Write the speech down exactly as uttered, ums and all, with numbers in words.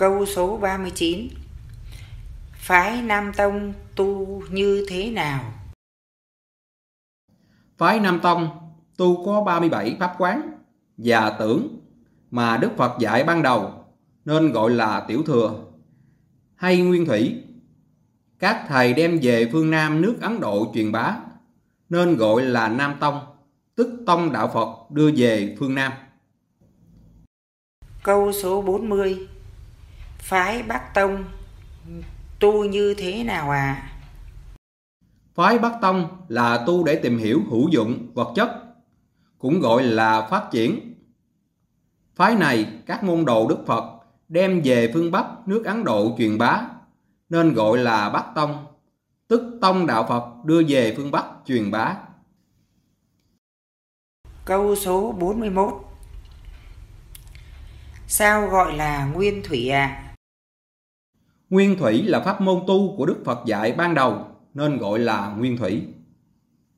Câu số ba mươi chín. Phái Nam Tông tu như thế nào? Phái Nam Tông tu có ba mươi bảy pháp quán và tưởng mà Đức Phật dạy ban đầu nên gọi là Tiểu thừa hay Nguyên thủy. Các thầy đem về phương Nam nước Ấn Độ truyền bá nên gọi là Nam Tông, tức Tông Đạo Phật đưa về phương Nam. Câu số bốn mươi. Phái Bắc Tông tu như thế nào à? Phái Bắc Tông là tu để tìm hiểu hữu dụng vật chất, cũng gọi là phát triển. Phái này các môn đồ Đức Phật đem về phương Bắc nước Ấn Độ truyền bá nên gọi là Bắc Tông, tức Tông Đạo Phật đưa về phương Bắc truyền bá. Câu số bốn mươi mốt. Sao gọi là Nguyên thủy à? Nguyên thủy là pháp môn tu của Đức Phật dạy ban đầu nên gọi là Nguyên thủy.